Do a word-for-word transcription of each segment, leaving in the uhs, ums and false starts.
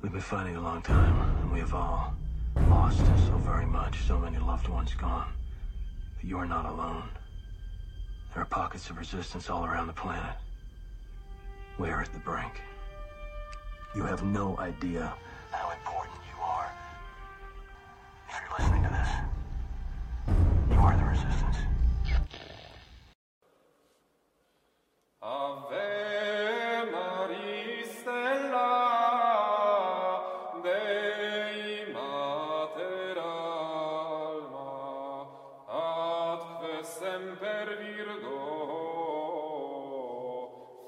We've been fighting a long time, and we have all lost so very much, so many loved ones gone. But you are not alone. There are pockets of resistance all around the planet. We are at the brink. You have no idea how important you are. If you're listening to this, you are the resistance. Ave Maria Stella Dei Mater Alma Atque Semper Virgo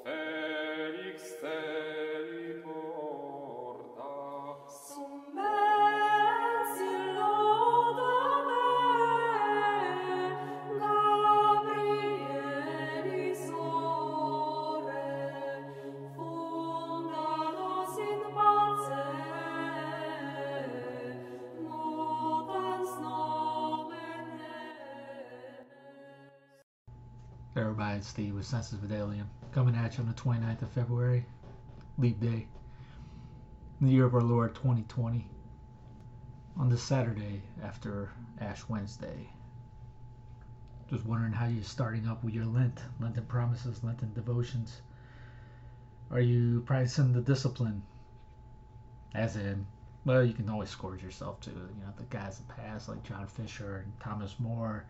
Felix Teli Porta Sum Mensi Loda Me Gabrielis Ore Fundanos in pace Mutans nomine. Hey everybody, it's Steve with Census Vidalium, coming at you on the twenty-ninth of February, Leap Day, in the year of our Lord twenty twenty, on this Saturday after Ash Wednesday. Just wondering how you're starting up with your Lent, Lenten promises, Lenten devotions. Are you practicing the discipline? As in, well, you can always scourge yourself too. You know, the guys in the past, like John Fisher and Thomas More,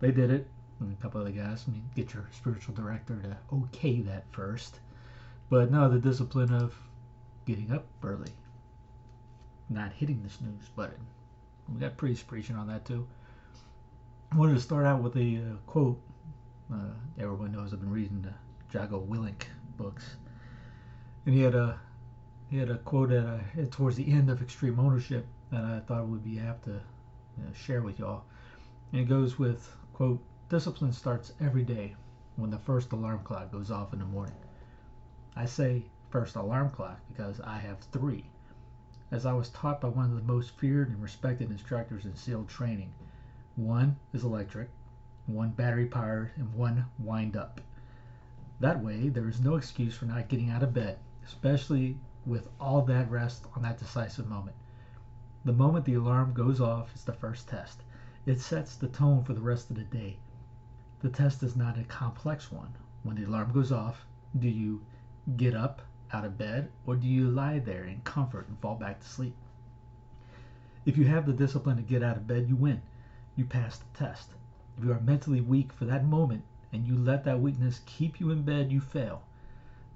they did it. And a couple other guys. I mean, get your spiritual director to okay that first. But no, the discipline of getting up early, not hitting the snooze button. We got priests preaching on that too. I wanted to start out with a uh, quote. Uh, everyone knows I've been reading the Jago Willink books, and he had a he had a quote at uh, towards the end of Extreme Ownership that I thought would be apt to you know, share with y'all. And it goes with quote. Discipline starts every day when the first alarm clock goes off in the morning. I say first alarm clock because I have three. As I was taught by one of the most feared and respected instructors in SEAL training, one is electric, one battery powered, and one wind up. That way, there is no excuse for not getting out of bed, especially with all that rest on that decisive moment. The moment the alarm goes off is the first test. It sets the tone for the rest of the day. The test is not a complex one. When the alarm goes off, do you get up out of bed or do you lie there in comfort and fall back to sleep? If you have the discipline to get out of bed, you win. You pass the test. If you are mentally weak for that moment and you let that weakness keep you in bed, you fail.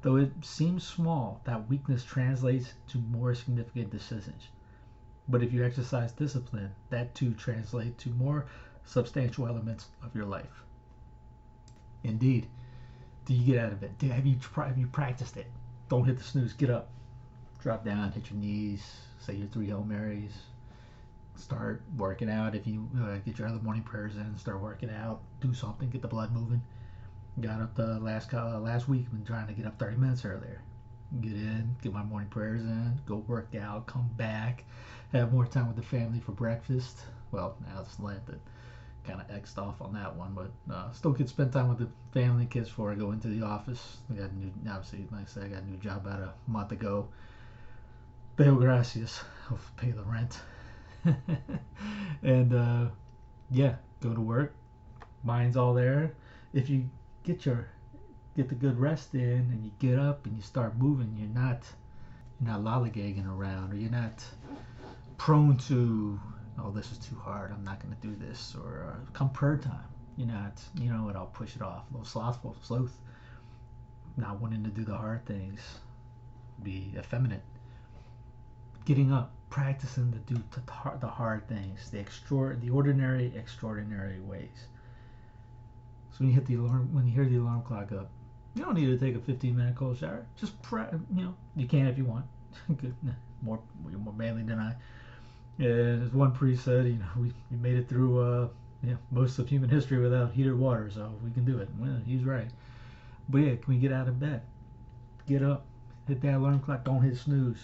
Though it seems small, that weakness translates to more significant decisions. But if you exercise discipline, that too translates to more substantial elements of your life. Indeed. Do you get out of it? Have you, have you practiced it? Don't hit the snooze. Get up. Drop down. Hit your knees. Say your three Hail Marys. Start working out. If you uh, get your other morning prayers in, start working out. Do something. Get the blood moving. Got up the last uh, last week. I've been trying to get up thirty minutes earlier. Get in. Get my morning prayers in. Go work out. Come back. Have more time with the family for breakfast. Well, now it's Lenten. Kind of X'd off on that one, but uh, still could spend time with the family and kids before I go into the office. I got a new, obviously, like I said, I got a new job about a month ago. Deo gracias, I'll pay the rent. and uh, yeah, go to work. Mind's all there. If you get your get the good rest in, and you get up and you start moving, you're not you're not lollygagging around, or you're not prone to. Oh, this is too hard, I'm not going to do this, or uh, come prayer time, you know, it's, you know what, I'll push it off, a little slothful, sloth, not wanting to do the hard things, be effeminate, getting up, practicing to do t- the hard things, the extra, the ordinary, extraordinary ways. So when you hit the alarm, when you hear the alarm clock up, you don't need to take a fifteen minute cold shower, just, pra- you know, you can if you want, good, more, you're more manly than I. And as one priest said, you know, we, we made it through uh, you know, most of human history without heated water, so we can do it. Well, he's right. But yeah, can we get out of bed? Get up, hit that alarm clock, don't hit snooze.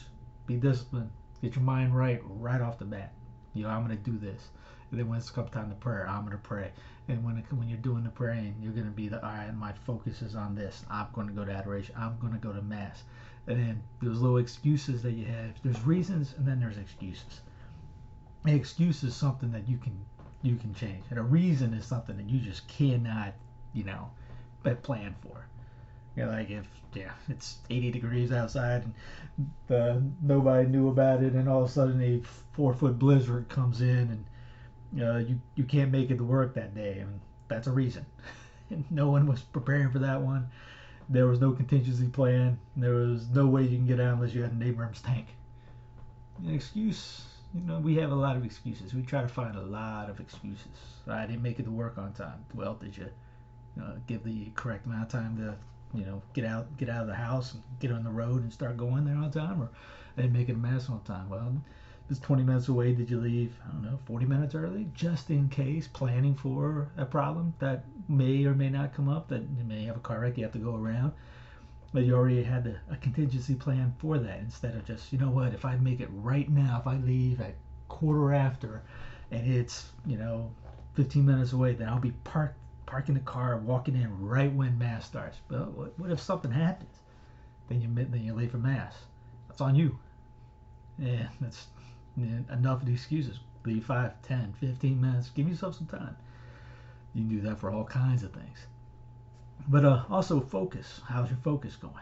Be disciplined. Get your mind right right off the bat. You know, I'm going to do this. And then when it's come time to prayer, I'm going to pray. And when it, when you're doing the praying, you're going to be the, all right, my focus is on this. I'm going to go to adoration. I'm going to go to Mass. and then those little excuses that you have. There's reasons, and then there's excuses. An excuse is something that you can you can change, and a reason is something that you just cannot, you know, but plan for. You're like, if yeah, it's eighty degrees outside, and the, nobody knew about it, and all of a sudden a four-foot blizzard comes in, and uh, you you can't make it to work that day, and that's a reason. No one was preparing for that one. There was no contingency plan. There was no way you can get out unless you had a neighbor's tank. An excuse, you know, we have a lot of excuses. We try to find a lot of excuses. I didn't make it to work on time. Well, did you uh, give the correct amount of time to, you know, get out, get out of the house and get on the road and start going there on time? Or I didn't make it a mess on time. Well, it's twenty minutes away. Did you leave, I don't know, forty minutes early? Just in case, planning for a problem that may or may not come up, that you may have a car wreck, you have to go around. But you already had a, a contingency plan for that, instead of just, you know what, if I make it right now, if I leave at quarter after and it's, you know, fifteen minutes away, then I'll be parked, parking the car, walking in right when mass starts. But what, what if something happens? Then you then you're late for mass. That's on you. Yeah, that's enough of the excuses. Leave five, ten, fifteen minutes. Give yourself some time. You can do that for all kinds of things. But uh, also focus. How's your focus going?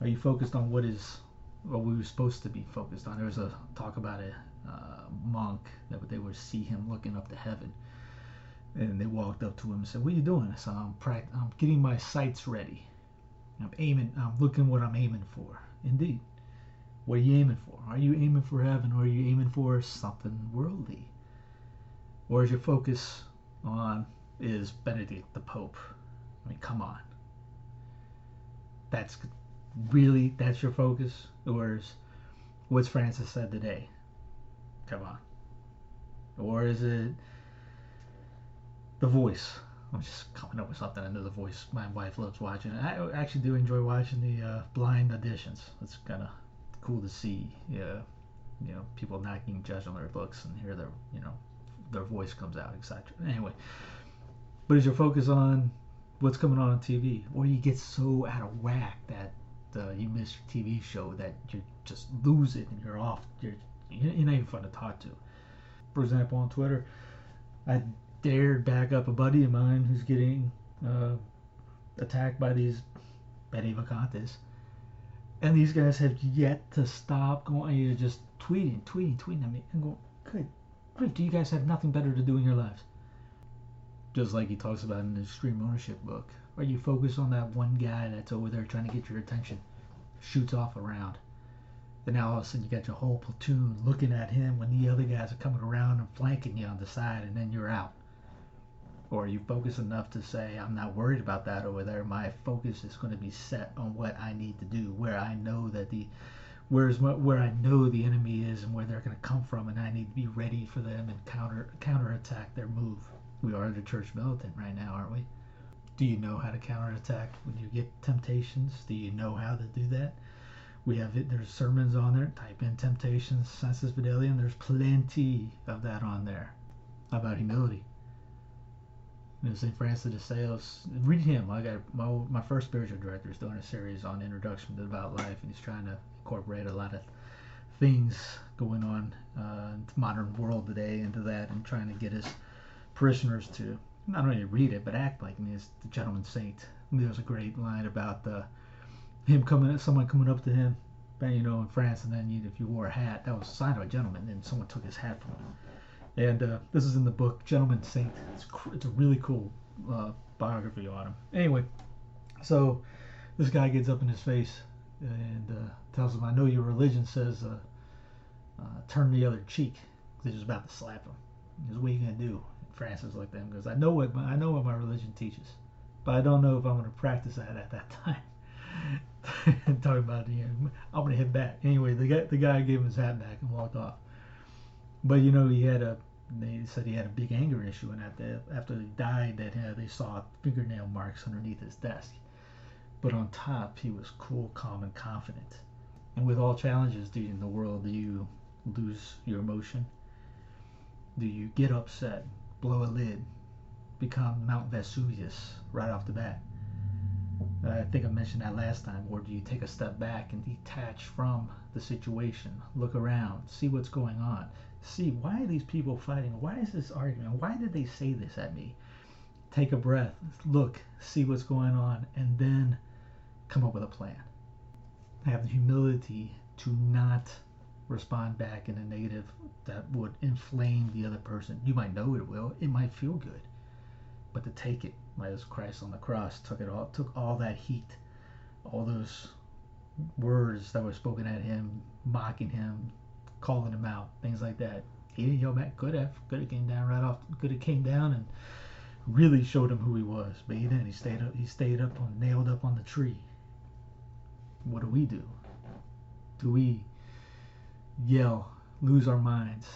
Are you focused on what is what we were supposed to be focused on? There was a talk about a uh, monk that they would see him looking up to heaven, and they walked up to him and said, "What are you doing?" I said, I'm, I'm getting my sights ready. I'm aiming. I'm looking what I'm aiming for. Indeed. What are you aiming for? Are you aiming for heaven, or are you aiming for something worldly? Or is your focus on, is Benedict the Pope? I mean, come on. That's really, that's your focus? Or is, what's Francis said today? Come on. Or is it The Voice? I'm just coming up with something. I know The Voice, my wife loves watching. I actually do enjoy watching the uh, blind auditions. It's kind of cool to see, yeah, you know, people not getting judged on their looks and hear their, you know, their voice comes out, et cetera. Anyway, but is your focus on what's coming on on T V, or you get so out of whack that uh, you miss your T V show that you just lose it and you're off. You're you're not even fun to talk to. For example, on Twitter, I dared back up a buddy of mine who's getting uh, attacked by these benevacantes. And these guys have yet to stop going, you're just tweeting, tweeting, tweeting at me. And going, good grief, do you guys have nothing better to do in your lives? Just like he talks about in the Extreme Ownership book. Or you focus on that one guy that's over there trying to get your attention, shoots off a round. And now all of a sudden you got your whole platoon looking at him when the other guys are coming around and flanking you on the side, and then you're out. Or you focus enough to say, I'm not worried about that over there. My focus is going to be set on what I need to do, where I know that the, where's where I know the enemy is and where they're going to come from, and I need to be ready for them and counter counterattack their move. We are the church militant right now, aren't we? Do you know how to counterattack when you get temptations? Do you know how to do that? We have it. There's sermons on there. Type in temptations, Census Vidalium. There's plenty of that on there. How about humility? You know, Saint Francis de Sales, read him. I got my my first spiritual director is doing a series on Introduction to Devout Life, and he's trying to incorporate a lot of things going on uh, in the modern world today into that, and trying to get his parishioners to not only read it but act like him. He's the gentleman saint. There's a great line about the him coming, someone coming up to him, you know, in France, and then you, if you wore a hat, that was a sign of a gentleman, and someone took his hat from him. And uh, this is in the book, Gentleman Saint. It's, it's a really cool uh, biography on him. Anyway, so this guy gets up in his face and uh, tells him, I know your religion says uh, uh, turn the other cheek. He's just about to slap him. He goes, what are you going to do? And Francis looked at him and goes, I know, what, I know what my religion teaches, but I don't know if I'm going to practice that at that time. Talking about, you know, I'm going to hit back. Anyway, the guy, the guy gave him his hat back and walked off. But, you know, he had a, they said he had a big anger issue, and after, after he died, that uh, they saw fingernail marks underneath his desk. But on top, he was cool, calm, and confident. And with all challenges in the world, do you lose your emotion? Do you get upset, blow a lid, become Mount Vesuvius right off the bat? I think I mentioned that last time. Or do you take a step back and detach from the situation, look around, see what's going on, see why are these people fighting, why is this argument, why did they say this at me? Take a breath, look, see what's going on, and then come up with a plan. Have the humility to not respond back in a negative that would inflame the other person. You might know it will, it might feel good, but to take it, like as Christ on the cross took it all, took all that heat, all those words that were spoken at him, mocking him, calling him out, things like that. He didn't yell back. Could have, could have came down right off. Could have came down and really showed him who he was, but he didn't. He stayed up. He stayed up on, nailed up on the tree. What do we do? Do we yell, lose our minds?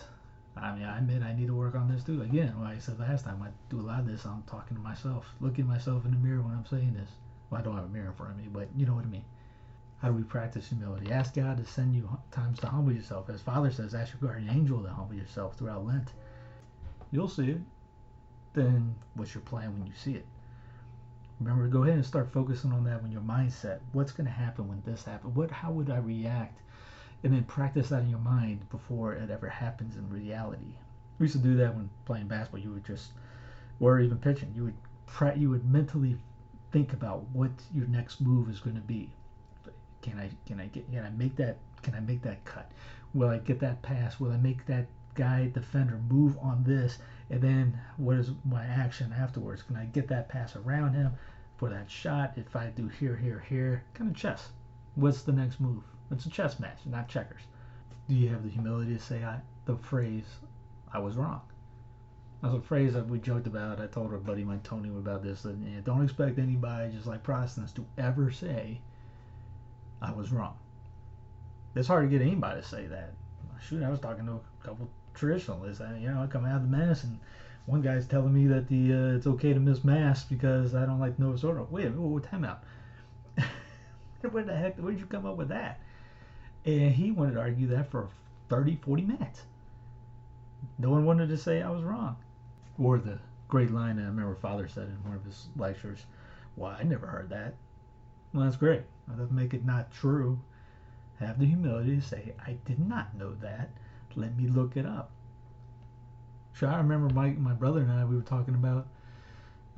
I mean, I admit I need to work on this too. Again, like I said last time, I do a lot of this. I'm talking to myself, looking at myself in the mirror when I'm saying this. Well, I don't have a mirror in front of me, but you know what I mean. How do we practice humility? Ask God to send you times to humble yourself. As Father says, ask your guardian angel to humble yourself throughout Lent. You'll see it. Then what's your plan when you see it? Remember to go ahead and start focusing on that when your mindset. What's going to happen when this happens? What, how would I react? And then practice that in your mind before it ever happens in reality. We used to do that when playing basketball. You would just, or even pitching, you would you would mentally think about what your next move is going to be. Can I can I get can I make that can I make that cut? Will I get that pass? Will I make that guy defender move on this? And then what is my action afterwards? Can I get that pass around him for that shot? If I do here, here, here, kind of chess. What's the next move? It's a chess match, not checkers. Do you have the humility to say I, the phrase, I was wrong? That's a phrase that we joked about. I told our buddy Mike Tony about this. That, you know, don't expect anybody, just like Protestants, to ever say, I was wrong. It's hard to get anybody to say that. Shoot, I was talking to a couple traditionalists. I, you know, I come out of the Mass, and one guy's telling me that the uh, it's okay to miss Mass because I don't like the Novus Ordo. Wait a minute, whoa, time out. Where the heck, where did you come up with that? And he wanted to argue that for thirty, forty minutes. No one wanted to say I was wrong. Or the great line that I remember Father said in one of his lectures, well, I never heard that. Well, that's great. That doesn't make it not true. Have the humility to say, I did not know that. Let me look it up. So I remember my, my brother and I, we were talking about,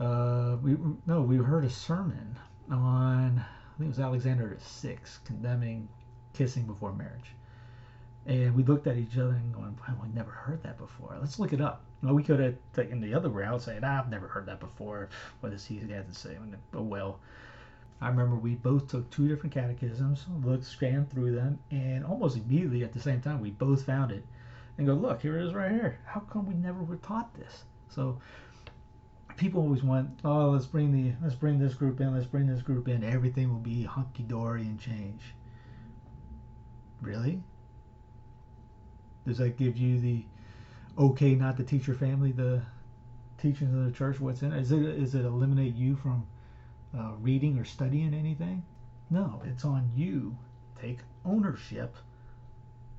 uh, we no, we heard a sermon on, I think it was Alexander the Sixth, condemning kissing before marriage. And we looked at each other and going, wow, I never heard that before. Let's look it up. Well, we could have taken the other route saying, ah, I've never heard that before. What does he have to say? Oh, well. I remember we both took two different catechisms, looked, scanned through them, and almost immediately at the same time, we both found it and go, look, here it is right here. How come we never were taught this? So people always want, oh, let's bring the, let's bring this group in, let's bring this group in. Everything will be hunky-dory and change. Really? Does that give you the okay not to teach your family the teachings of the church, what's in it? Is it, is it eliminate you from Uh, reading or studying anything? No, it's on you. Take ownership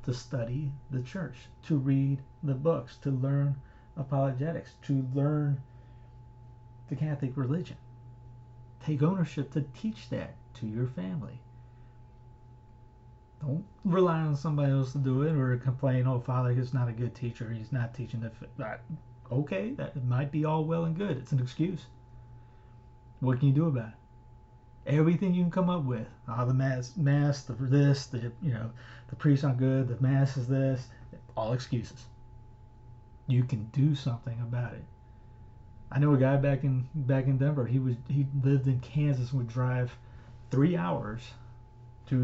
to study the church, to read the books, to learn apologetics, to learn the Catholic religion. Take ownership to teach that to your family. Don't rely on somebody else to do it or complain, oh, Father, he's not a good teacher, he's not teaching the f-. Okay, that might be all well and good. It's an excuse. What can you do about it? Everything you can come up with. Ah, oh, the mass, mass, the this, the you know, the priests aren't good. The mass is this. All excuses. You can do something about it. I know a guy back in back in Denver. He was he lived in Kansas and would drive three hours to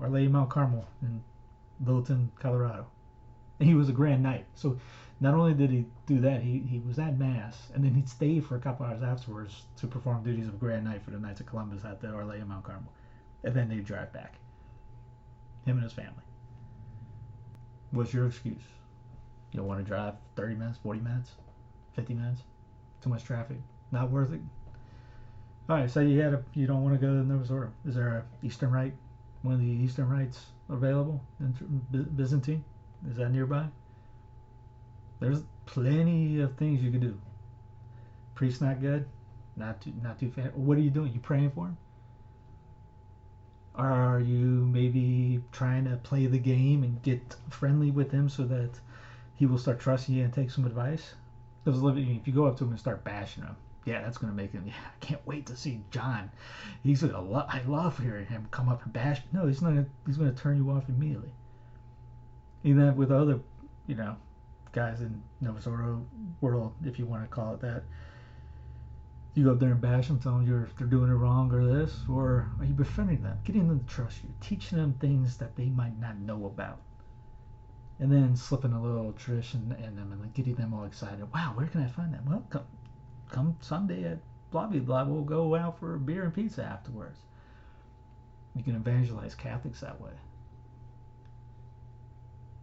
Our Lady of Mount Carmel in Littleton, Colorado. And he was a grand knight. So not only did he do that, he, he was at Mass, and then he'd stay for a couple hours afterwards to perform duties of Grand Knight for the Knights of Columbus at the Our Lady of Mount Carmel. And then they'd drive back. Him and his family. What's your excuse? You don't want to drive thirty minutes, forty minutes, fifty minutes? Too much traffic? Not worth it? Alright, so you had a, you don't want to go to the Novus Ordo. Is there a Eastern Rite, one of the Eastern Rites available in Byzantine? Is that nearby? There's plenty of things you can do. Priest not good, not too, not too fan. What are you doing? You praying for him? Are you maybe trying to play the game and get friendly with him so that he will start trusting you and take some advice? Because if you go up to him and start bashing him, yeah, that's going to make him, yeah, I can't wait to see John. He's going to lo- I love hearing him come up and bash me. No, he's not. He's going to turn you off immediately. Even that with other, you know, guys in Novus Ordo world, if you want to call it that. You go up there and bash them, tell them you're, they're doing it wrong or this, or are you befriending them, getting them to trust you, teaching them things that they might not know about, and then slipping a little tradition in them and getting them all excited. Wow, where can I find that? Well, come, come Sunday at blah blah blah. We'll go out for a beer and pizza afterwards. You can evangelize Catholics that way.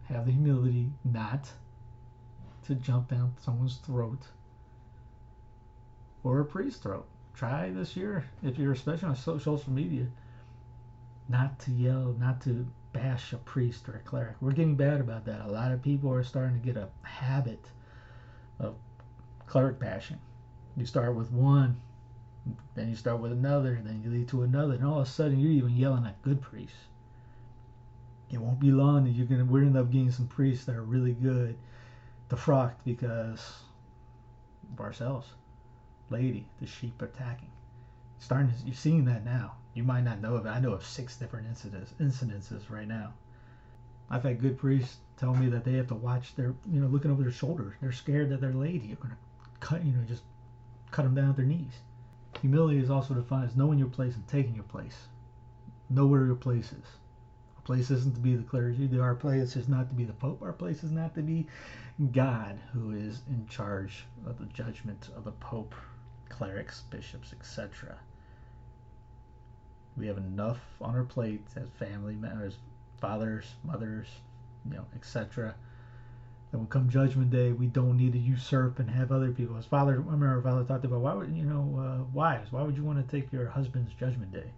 Have the humility not to jump down someone's throat. Or a priest's throat. Try this year, if you're especially on social media, not to yell, not to bash a priest or a cleric. We're getting bad about that. A lot of people are starting to get a habit of cleric bashing. You start with one, then you start with another, then you lead to another, and all of a sudden you're even yelling at good priests. It won't be long that you're gonna we're gonna end up getting some priests that are really good defrocked because of ourselves. Lady, the sheep attacking. Starting, to, you're seeing that now. You might not know of it. I know of six different incidents, incidences right now. I've had good priests tell me that they have to watch their, you know, looking over their shoulders. They're scared that their lady are going to cut, you know, just cut them down at their knees. Humility is also defined as knowing your place and taking your place. Know where your place is. Our place isn't to be the clergy. Our place is not to be the Pope. Our place is not to be God, who is in charge of the judgment of the Pope, clerics, bishops, et cetera. We have enough on our plate as family members, fathers, mothers, you know, et cetera. And when come Judgment Day, we don't need to usurp and have other people. As father, I remember our father talked about, why would you know, uh, wives? Why would you want to take your husband's Judgment Day?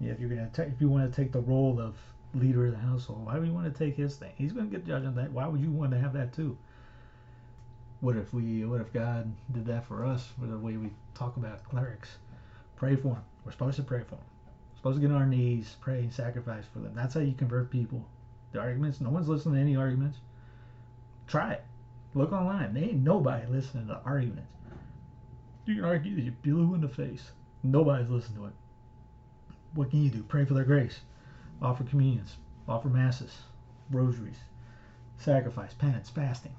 Yeah, if you're gonna, ta- if you want to take the role of leader of the household, why would you want to take his thing? He's gonna get Judgment Day. Why would you want to have that too? What if we? What if God did that for us? For the way we talk about clerics, pray for them. We're supposed to pray for them. We're supposed to get on our knees, pray, and sacrifice for them. That's how you convert people. The arguments. No one's listening to any arguments. Try it. Look online. There ain't nobody listening to arguments. You can argue that you're blue in the face. Nobody's listening to it. What can you do? Pray for their grace. Offer communions. Offer masses, rosaries, sacrifice, penance, fasting,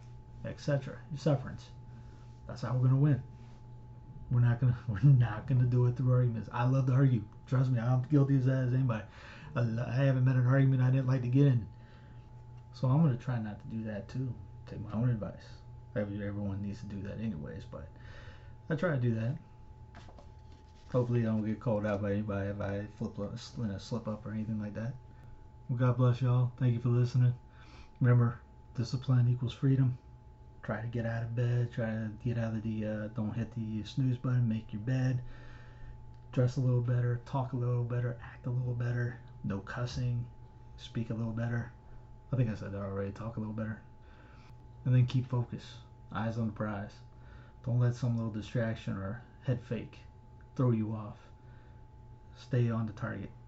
etc. Your sufferance. That's how we're gonna win. We're not gonna we're not gonna do it through arguments. I love to argue. Trust me, I'm guilty as that as anybody. I, I haven't met an argument I didn't like to get in. So I'm gonna try not to do that too. Take my own advice. Every, everyone needs to do that anyways, but I try to do that. Hopefully I don't get called out by anybody if I flip up, slip up or anything like that. Well, God bless y'all. Thank you for listening. Remember, discipline equals freedom. Try to get out of bed. Try to get out of the, uh, don't hit the snooze button. Make your bed. Dress a little better. Talk a little better. Act a little better. No cussing. Speak a little better. I think I said that already. Talk a little better. And then keep focus. Eyes on the prize. Don't let some little distraction or head fake throw you off. Stay on the target.